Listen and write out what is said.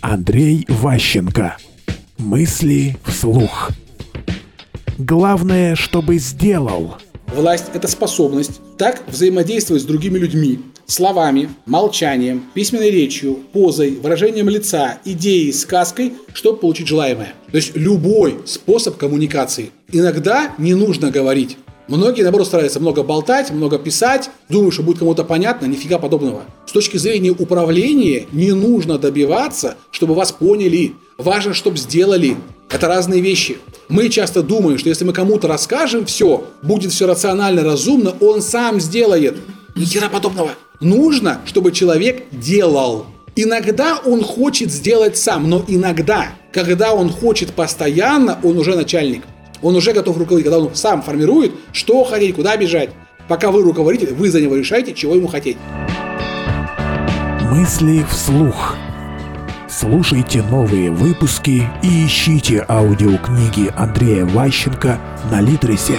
Андрей Ващенко. Мысли вслух. Главное, чтобы сделал. Власть – это способность так взаимодействовать с другими людьми, словами, молчанием, письменной речью, позой, выражением лица, идеей, сказкой, чтобы получить желаемое. То есть любой способ коммуникации. Иногда не нужно говорить. Многие, наоборот, стараются много болтать, много писать, думают, что будет кому-то понятно, нифига подобного. С точки зрения управления не нужно добиваться, чтобы вас поняли. Важно, чтобы сделали. Это разные вещи. Мы часто думаем, что если мы кому-то расскажем все, будет все рационально, разумно, он сам сделает. Нихера подобного. Нужно, чтобы человек делал. Иногда он хочет сделать сам, но иногда, когда он хочет постоянно, он уже начальник. Он уже готов руководить, когда он сам формирует, что хотеть, куда бежать. Пока вы руководитель, вы за него решаете, чего ему хотеть. Мысли вслух. Слушайте новые выпуски и ищите аудиокниги Андрея Ващенко на ЛитРесе.